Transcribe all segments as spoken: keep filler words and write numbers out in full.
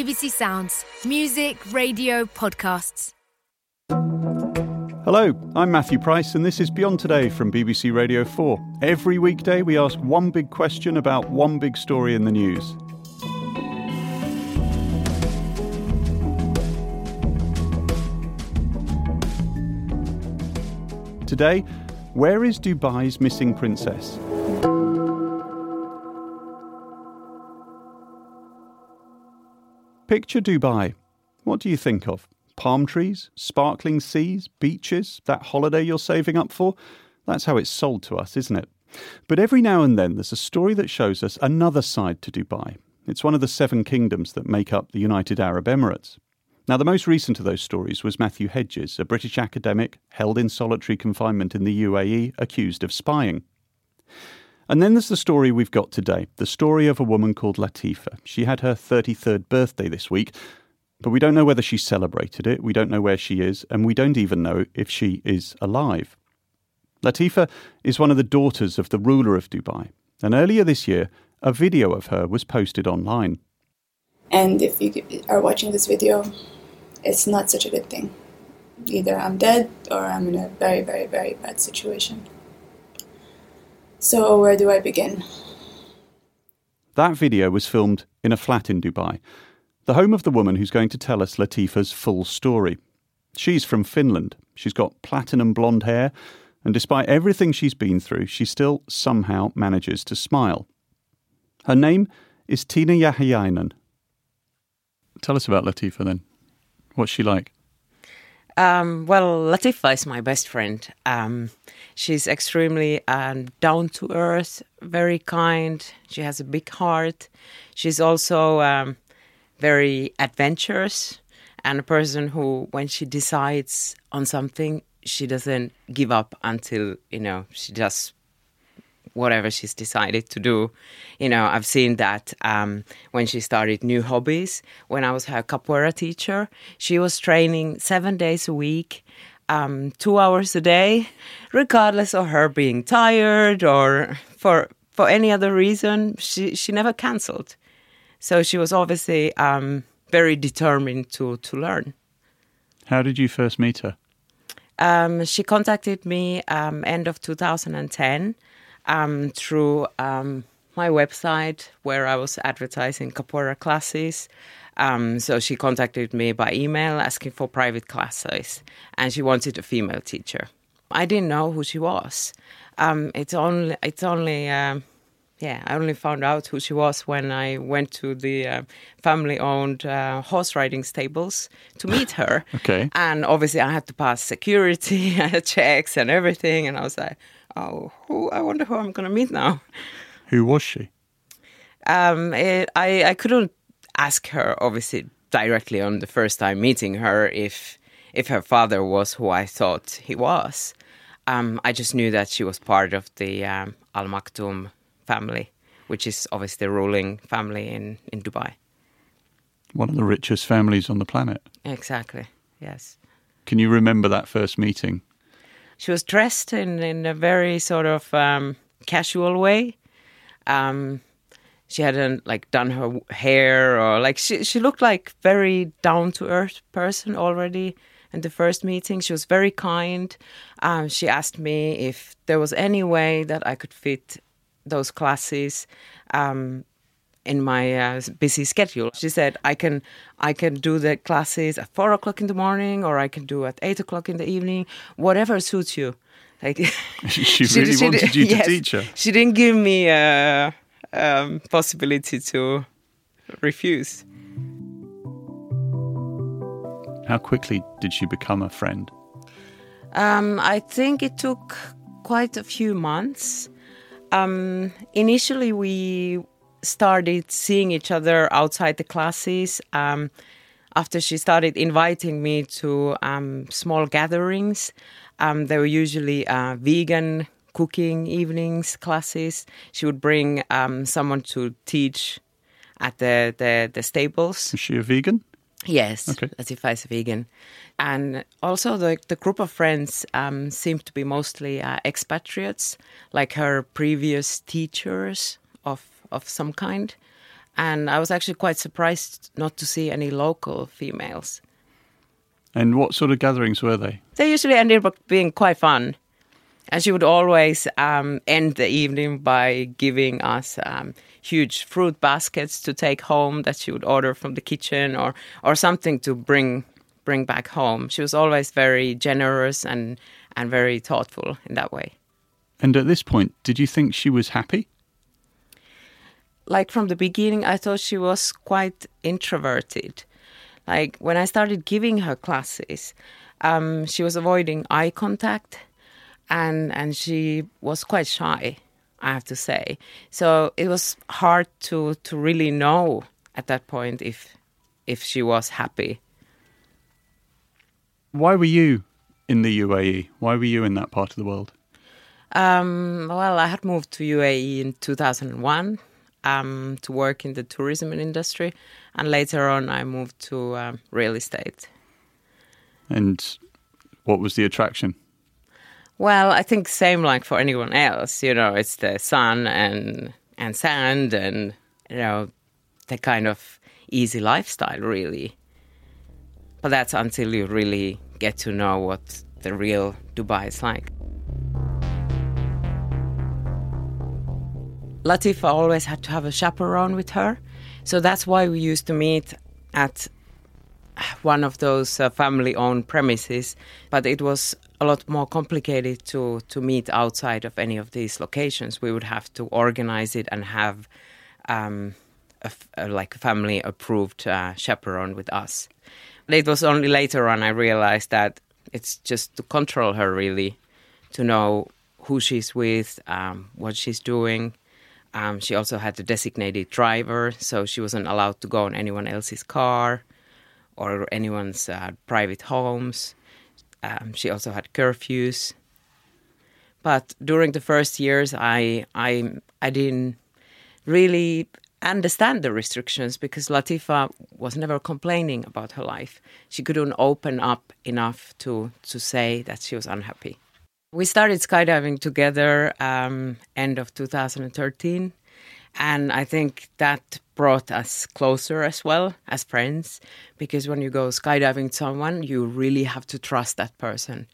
B B C Sounds, music, radio, podcasts. Hello, I'm Matthew Price and this is Beyond Today from B B C Radio four. Every weekday we ask one big question about one big story in the news. Today, where is Dubai's missing princess? Picture Dubai. What do you think of? Palm trees, sparkling seas, beaches, that holiday you're saving up for? That's how it's sold to us, isn't it? But every now and then there's a story that shows us another side to Dubai. It's one of the seven kingdoms that make up the United Arab Emirates. Now, the most recent of those stories was Matthew Hedges, a British academic held in solitary confinement in the U A E, accused of spying. And then there's the story we've got today, the story of a woman called Latifa. She had her thirty-third birthday this week, but we don't know whether she celebrated it, we don't know where she is, and we don't even know if she is alive. Latifa is one of the daughters of the ruler of Dubai, and earlier this year, a video of her was posted online. And if you are watching this video, it's not such a good thing. Either I'm dead or I'm in a very, very, very bad situation. So where do I begin? That video was filmed in a flat in Dubai, the home of the woman who's going to tell us Latifa's full story. She's from Finland. She's got platinum blonde hair, and despite everything she's been through, she still somehow manages to smile. Her name is Tiina Jäähiäinen. Tell us about Latifa then. What's she like? Um, well, Latifa is my best friend. Um, she's extremely um, down to earth, very kind. She has a big heart. She's also um, very adventurous and a person who, when she decides on something, she doesn't give up until, you know, she does whatever she's decided to do. You know, I've seen that um, when she started new hobbies. When I was her capoeira teacher, she was training seven days a week, um, two hours a day, regardless of her being tired or for for any other reason. She, she never cancelled. So she was obviously um, very determined to, to learn. How did you first meet her? Um, she contacted me um, end of two thousand ten. Um, through um, my website where I was advertising capoeira classes. Um, so she contacted me by email asking for private classes, and she wanted a female teacher. I didn't know who she was. Um, it's only, it's only, um, yeah, I only found out who she was when I went to the uh, family-owned uh, horse riding stables to meet her. Okay. And obviously I had to pass security checks and everything, and I was like, oh, who, I wonder who I'm going to meet now. Who was she? Um, it, I, I couldn't ask her, obviously, directly on the first time meeting her if if her father was who I thought he was. Um, I just knew that she was part of the um, Al Maktoum family, which is obviously the ruling family in, in Dubai. One of the richest families on the planet. Exactly, yes. Can you remember that first meeting? She was dressed in, in a very sort of um, casual way. Um, she hadn't like done her hair or like she she looked like very down to earth person already. In the first meeting, she was very kind. Um, she asked me if there was any way that I could fit those classes um, in my uh, busy schedule. She said I can I can do the classes at four o'clock in the morning, or I can do at eight o'clock in the evening, whatever suits you. Like she really she, wanted she, you yes, to teach her. She didn't give me a um, possibility to refuse. How quickly did she become a friend? Um, I think it took quite a few months. Um, initially, we started seeing each other outside the classes um, after she started inviting me to um, small gatherings. Um, they were usually uh, vegan cooking evenings classes. She would bring um, someone to teach at the, the, the stables. Is she a vegan? Yes, okay. As if I was a vegan. And also the, the group of friends um, seemed to be mostly uh, expatriates, like her previous teachers of of some kind. And I was actually quite surprised not to see any local females. And what sort of gatherings were they? They usually ended up being quite fun. And she would always um, end the evening by giving us um, huge fruit baskets to take home that she would order from the kitchen, or, or something to bring bring back home. She was always very generous and, and very thoughtful in that way. And at this point, did you think she was happy? Like from the beginning, I thought she was quite introverted. Like when I started giving her classes, um, she was avoiding eye contact. And and she was quite shy, I have to say. So it was hard to, to really know at that point if if she was happy. Why were you in the U A E? Why were you in that part of the world? Um, well, I had moved to U A E in two thousand one um, to work in the tourism industry. And later on, I moved to um, real estate. And what was the attraction? Well, I think same like for anyone else, you know, it's the sun and and sand and, you know, the kind of easy lifestyle, really. But that's until you really get to know what the real Dubai is like. Latifa always had to have a chaperone with her. So that's why we used to meet at one of those uh, family-owned premises. But it was a lot more complicated to, to meet outside of any of these locations. We would have to organize it and have um, a, a, like a family-approved uh, chaperone with us. But it was only later on I realized that it's just to control her, really, to know who she's with, um, what she's doing. Um, she also had a designated driver, so she wasn't allowed to go on anyone else's car or anyone's uh, private homes. Um, she also had curfews. But during the first years, I, I I didn't really understand the restrictions because Latifa was never complaining about her life. She couldn't open up enough to, to say that she was unhappy. We started skydiving together um, end of two thousand thirteen. And I think that brought us closer as well as friends, because when you go skydiving with someone, you really have to trust that person,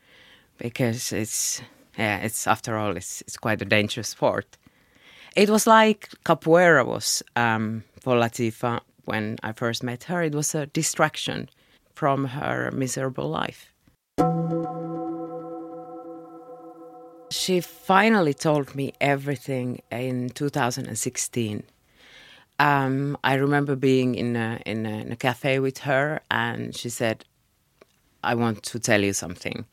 because it's yeah, it's after all it's it's quite a dangerous sport. It was like capoeira was um, for Latifa when I first met her. It was a distraction from her miserable life. She finally told me everything in two thousand sixteen. Um, I remember being in a, in, a, in a cafe with her, and she said, "I want to tell you something."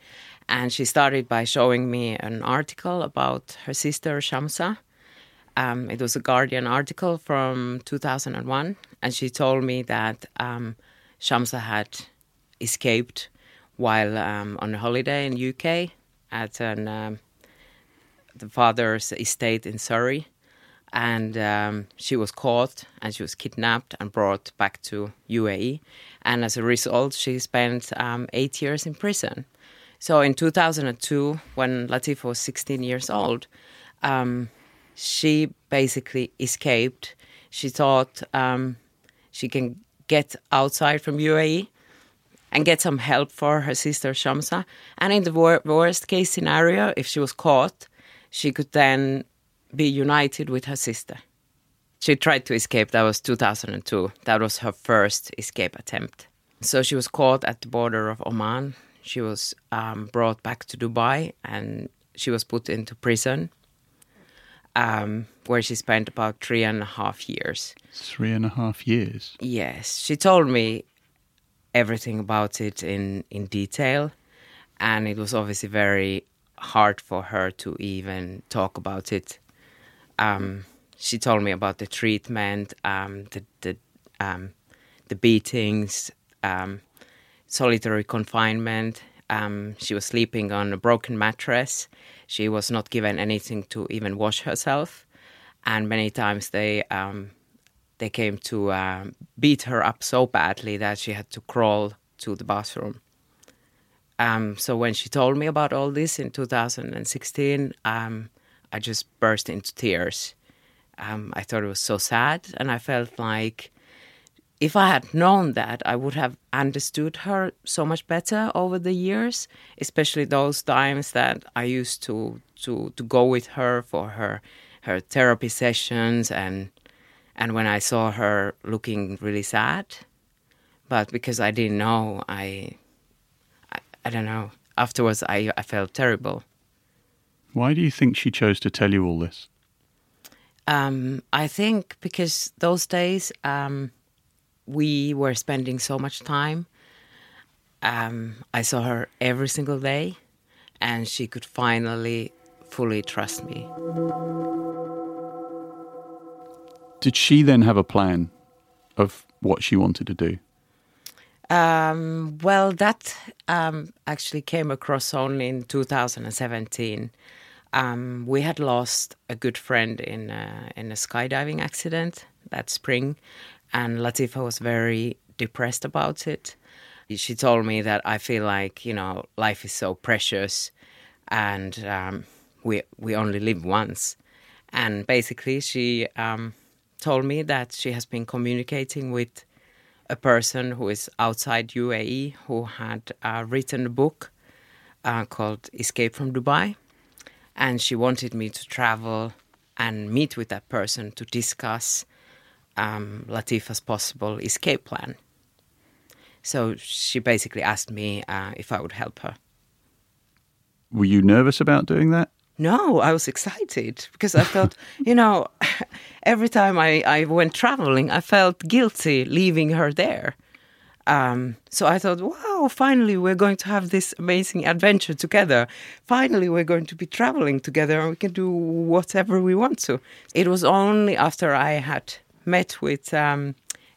And she started by showing me an article about her sister Shamsa. Um, it was a Guardian article from two thousand one, and she told me that um, Shamsa had escaped while um, on a holiday in U K at an... Um, the father's estate in Surrey, and um, she was caught and she was kidnapped and brought back to U A E, and as a result she spent um, eight years in prison. So in two thousand two, when Latifa was sixteen years old, um, she basically escaped. She thought um, she can get outside from U A E and get some help for her sister Shamsa, and in the wor- worst case scenario, if she was caught, she could then be united with her sister. She tried to escape. That was two thousand two. That was her first escape attempt. So she was caught at the border of Oman. She was um, brought back to Dubai, and she was put into prison, um, where she spent about three and a half years. Three and a half years? Yes. She told me everything about it in, in detail, and it was obviously very hard for her to even talk about it. Um, she told me about the treatment, um, the the, um, the beatings, um, solitary confinement. Um, she was sleeping on a broken mattress. She was not given anything to even wash herself, and many times they um, they came to uh, beat her up so badly that she had to crawl to the bathroom. Um, so when she told me about all this in two thousand sixteen, um, I just burst into tears Um, I thought it was so sad, and I felt like if I had known that, I would have understood her so much better over the years, especially those times that I used to to, to go with her for her her therapy sessions, and and when I saw her looking really sad. But because I didn't know, I I, I don't know. Afterwards, I, I felt terrible. Why do you think she chose to tell you all this? Um, I think because those days um, we were spending so much time. Um, I saw her every single day, and she could finally fully trust me. Did she then have a plan of what she wanted to do? Um, well, that um, actually came across only in two thousand seventeen. Um, we had lost a good friend in a, in a skydiving accident that spring, and Latifa was very depressed about it. She told me that I feel like, you know, life is so precious, and um, we we only live once. And basically, she um, told me that she has been communicating with a person who is outside U A E, who had uh, written a book uh, called Escape from Dubai. And she wanted me to travel and meet with that person to discuss um, Latifa's possible escape plan. So she basically asked me uh, if I would help her. Were you nervous about doing that? No, I was excited because I felt, you know, every time I, I went traveling, I felt guilty leaving her there. Um, so I thought, wow, finally we're going to have this amazing adventure together. Finally, we're going to be traveling together and we can do whatever we want to. It was only after I had met with um,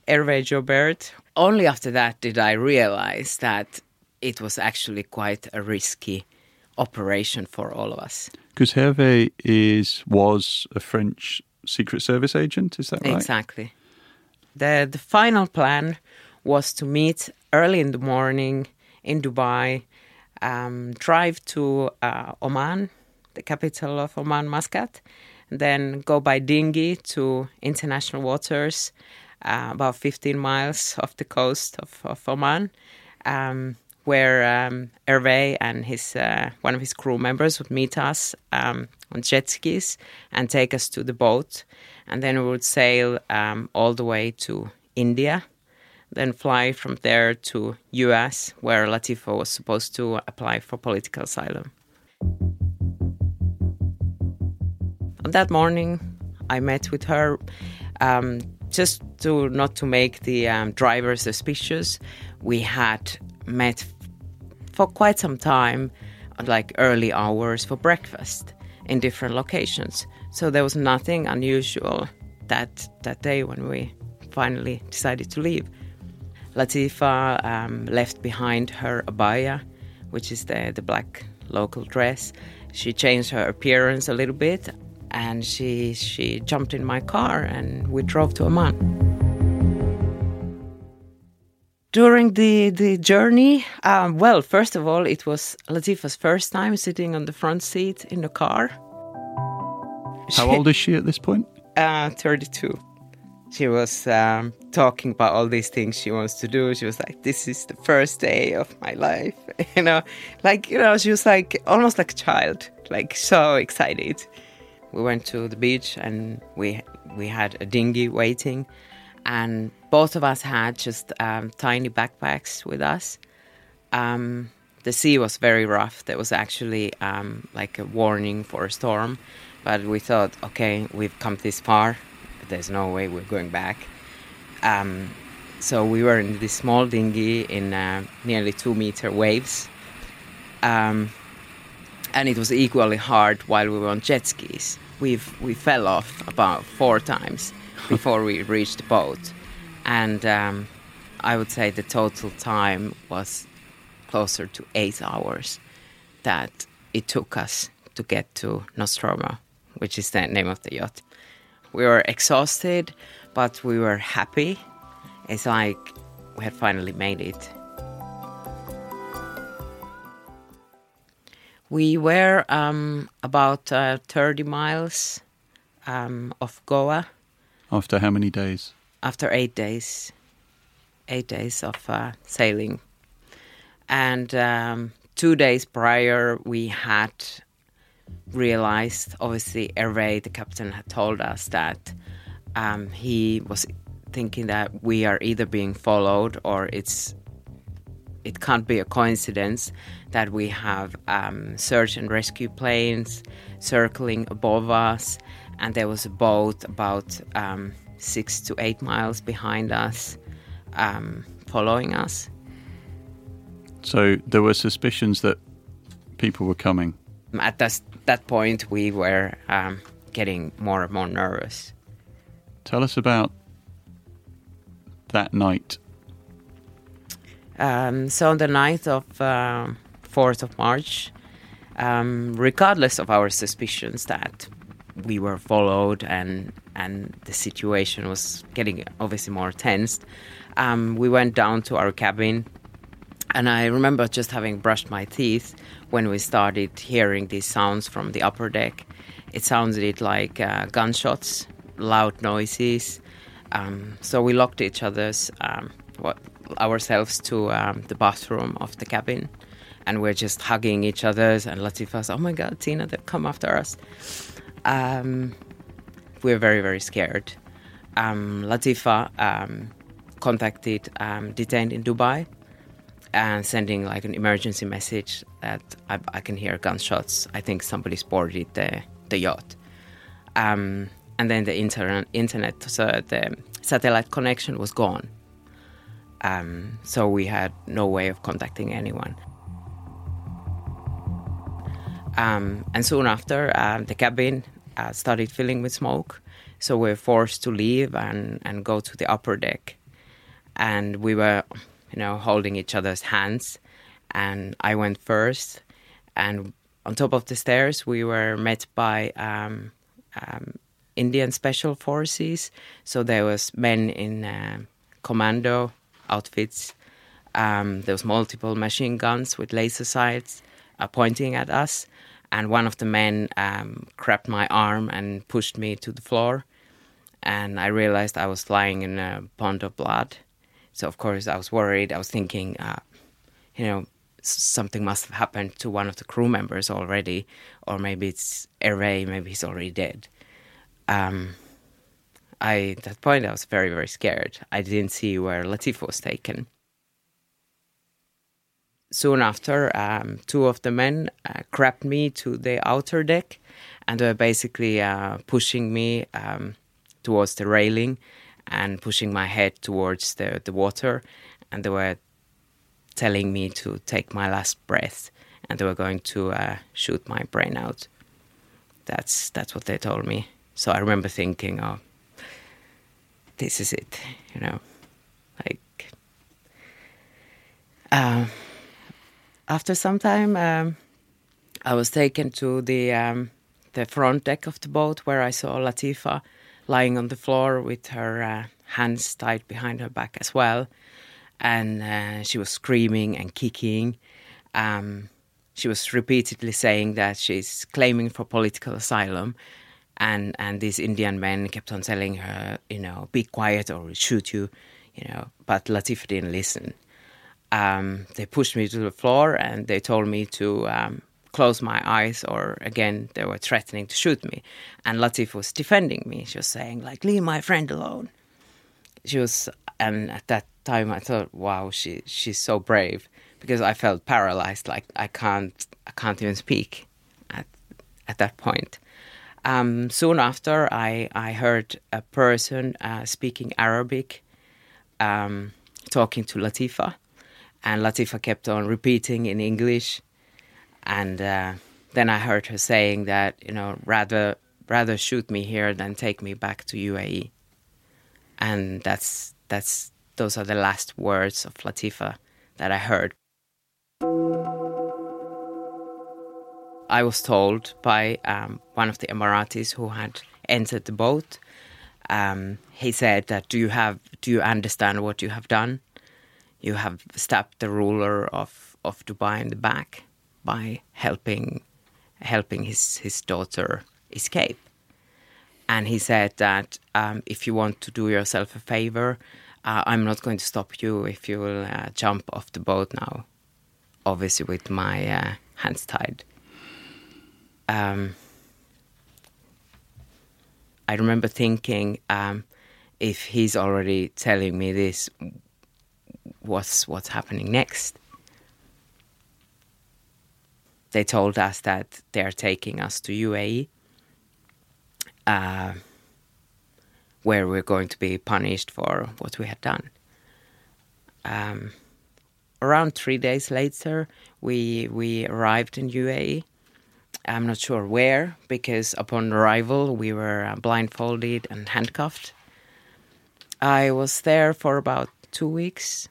Hervé Joubert, only after that did I realize that it was actually quite a risky operation for all of us. Because Hervé is, was a French Secret Service agent, is that right? Exactly. The, the final plan was to meet early in the morning in Dubai, um, drive to uh, Oman, the capital of Oman, Muscat, then go by dinghy to international waters, uh, about fifteen miles off the coast of, of Oman, um, where um, Hervé and his uh, one of his crew members would meet us um, on jet skis and take us to the boat. And then we would sail um, all the way to India, then fly from there to U S, where Latifa was supposed to apply for political asylum. On that morning, I met with her um, just to not to make the um, driver suspicious. We had met for quite some time, like early hours for breakfast in different locations. So there was nothing unusual that that day when we finally decided to leave. Latifa um, left behind her abaya, which is the, the black local dress. She changed her appearance a little bit, and she she jumped in my car and we drove to Amman. During the, the journey, um, well, first of all, it was Latifa's first time sitting on the front seat in the car. How she, old is she at this point? Uh, thirty-two. She was um, talking about all these things she wants to do. She was like, this is the first day of my life. you know, like, you know, she was like almost like a child, like so excited. We went to the beach and we we had a dinghy waiting. And both of us had just um, tiny backpacks with us. Um, the sea was very rough. There was actually um, like a warning for a storm. But we thought, okay, we've come this far. There's no way we're going back. Um, so we were in this small dinghy in uh, nearly two-meter waves. Um, and it was equally hard while we were on jet skis. We've, we fell off about four times before we reached the boat. And um, I would say the total time was closer to eight hours that it took us to get to Nostromo, which is the name of the yacht. We were exhausted, but we were happy. It's like we had finally made it. We were um, about uh, thirty miles um, of Goa. After how many days? After eight days. Eight days of uh, sailing. And um, two days prior, we had realized, obviously, Hervé, the captain, had told us that um, he was thinking that we are either being followed or it's it can't be a coincidence that we have um, search and rescue planes circling above us, and there was a boat about um, six to eight miles behind us um, following us. So there were suspicions that people were coming. At this, that point, we were um, getting more and more nervous. Tell us about that night. Um, so on the night of uh, fourth of March, um, regardless of our suspicions that we were followed and and the situation was getting obviously more tense, um, we went down to our cabin. And I remember just having brushed my teeth when we started hearing these sounds from the upper deck. It sounded like uh, gunshots, loud noises. Um, so we locked each other's, um, what, ourselves to um, the bathroom of the cabin. And we're just hugging each other's. And Latifa's, oh my God, Tina, they'll come after us. Um, we're very, very scared. Um, Latifa um, contacted um, Detained in Dubai. And sending like an emergency message that I, I can hear gunshots. I think somebody's boarded the, the yacht. Um, and then the inter- internet, so the satellite connection was gone. Um, so we had no way of contacting anyone. Um, and soon after, uh, the cabin uh, started filling with smoke. So we were forced to leave and, and go to the upper deck. And we were... you know, holding each other's hands. And I went first. And on top of the stairs, we were met by um, um, Indian Special Forces. So there was men in uh, commando outfits. Um, there was multiple machine guns with laser sights uh, pointing at us. And one of the men um, grabbed my arm and pushed me to the floor. And I realized I was lying in a pond of blood. So, of course, I was worried. I was thinking, uh, you know, something must have happened to one of the crew members already. Or maybe it's Hervé, maybe he's already dead. Um, I, at that point, I was very, very scared. I didn't see where Latif was taken. Soon after, um, two of the men uh, grabbed me to the outer deck. And they were basically uh, pushing me um, towards the railing. And pushing my head towards the, the water. And they were telling me to take my last breath. And they were going to uh, shoot my brain out. That's that's what they told me. So I remember thinking, oh, this is it, you know. Like, um, after some time, um, I was taken to the um, the front deck of the boat where I saw Latifa lying on the floor with her uh, hands tied behind her back as well. And uh, she was screaming and kicking. Um, she was repeatedly saying that she's claiming for political asylum. And, and these Indian men kept on telling her, you know, be quiet or we'll shoot you, you know. But Latif didn't listen. Um, they pushed me to the floor and they told me to... Um, close my eyes, or again, they were threatening to shoot me. And Latif was defending me. She was saying, like, leave my friend alone. She was, and at that time I thought, wow, she she's so brave, because I felt paralyzed, like I can't, I can't even speak at at that point. Um, soon after, I, I heard a person uh, speaking Arabic, um, talking to Latifa, and Latifa kept on repeating in English. And uh, then I heard her saying that, you know, rather rather shoot me here than take me back to U A E. And that's that's those are the last words of Latifa that I heard. I was told by um, one of the Emiratis who had entered the boat. Um, he said that, do you have do you understand what you have done? You have stabbed the ruler of, of Dubai in the back. By helping helping his, his daughter escape. And he said that um, if you want to do yourself a favor, uh, I'm not going to stop you if you will uh, jump off the boat now. Obviously with my uh, hands tied. Um, I remember thinking, um, if he's already telling me this, what's what's happening next? They told us that they're taking us to U A E, uh, where we're going to be punished for what we had done. Um, around three days later, we we arrived in U A E. I'm not sure where, because upon arrival, we were blindfolded and handcuffed. I was there for about two weeks.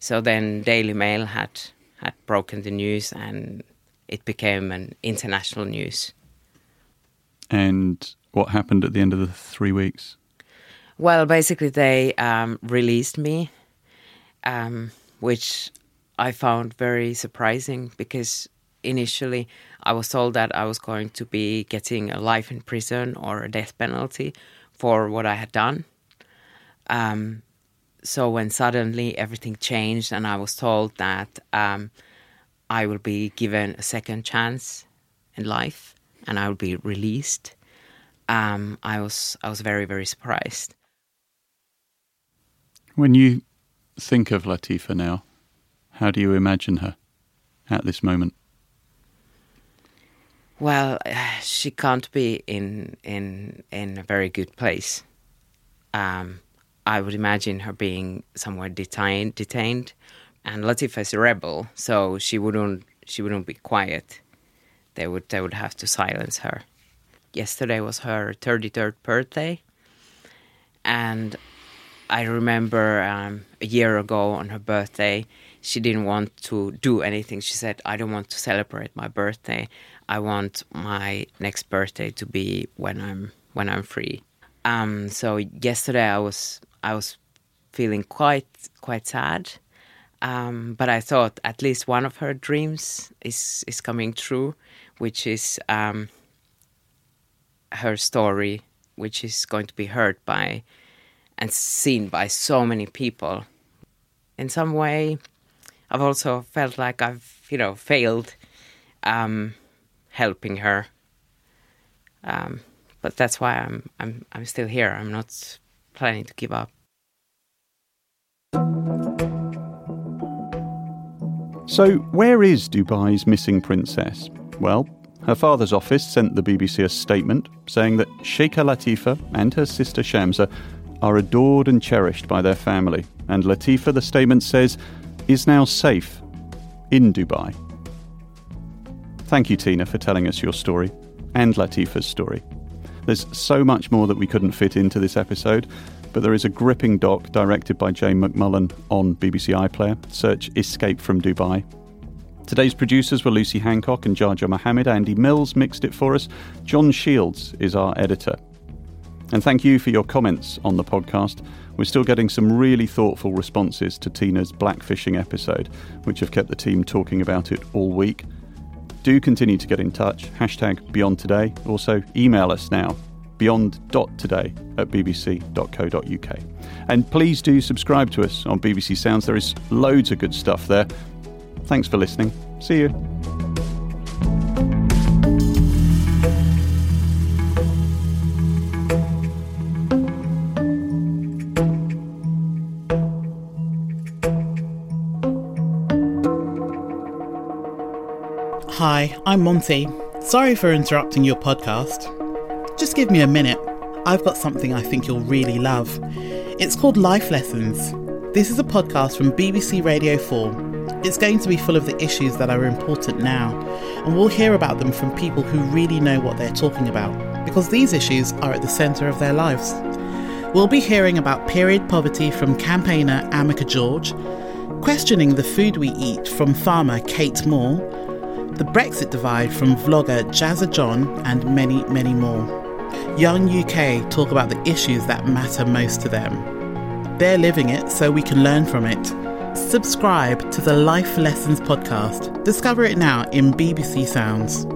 So then Daily Mail had, had broken the news, and it became an international news. And what happened at the end of the three weeks? Well, basically they um, released me, um, which I found very surprising, because initially I was told that I was going to be getting a life in prison or a death penalty for what I had done. Um, so when suddenly everything changed and I was told that um, I will be given a second chance in life and I will be released, um, I was I was very, very surprised. When you think of Latifa now, how do you imagine her at this moment? Well, she can't be in in in a very good place. Um, I would imagine her being somewhere detained, detained, and Latifa is a rebel, so she wouldn't she wouldn't be quiet. They would they would have to silence her. Yesterday was her thirty-third birthday, and I remember um, a year ago on her birthday, she didn't want to do anything. She said, "I don't want to celebrate my birthday. I want my next birthday to be when I'm when I'm free." Um, so yesterday I was I was feeling quite quite sad, um, but I thought at least one of her dreams is is coming true, which is um, her story, which is going to be heard by and seen by so many people. In some way, I've also felt like I've you know failed. Um, helping her. Um, but that's why I'm I'm I'm still here. I'm not planning to give up. So where is Dubai's missing princess? Well, her father's office sent the B B C a statement saying that Sheikha Latifa and her sister Shamsa are adored and cherished by their family. And Latifa, the statement says, is now safe in Dubai. Thank you, Tina, for telling us your story and Latifa's story. There's so much more that we couldn't fit into this episode, but there is a gripping doc directed by Jane McMullen on B B C iPlayer. Search Escape from Dubai. Today's producers were Lucy Hancock and Jaja Mohammed. Andy Mills mixed it for us. John Shields is our editor. And thank you for your comments on the podcast. We're still getting some really thoughtful responses to Tina's blackfishing episode, which have kept the team talking about it all week. Do continue to get in touch, hashtag BeyondToday. Also, email us now, beyond dot today at b b c dot co dot u k. And please do subscribe to us on B B C Sounds. There is loads of good stuff there. Thanks for listening. See you. Hi, I'm Monty. Sorry for interrupting your podcast. Just give me a minute. I've got something I think you'll really love. It's called Life Lessons. This is a podcast from B B C Radio four. It's going to be full of the issues that are important now, and we'll hear about them from people who really know what they're talking about, because these issues are at the centre of their lives. We'll be hearing about period poverty from campaigner Amika George, questioning the food we eat from farmer Kate Moore, the Brexit divide from vlogger Jazza John, and many, many more. Young U K talk about the issues that matter most to them. They're living it, so we can learn from it. Subscribe to the Life Lessons podcast. Discover it now in B B C Sounds.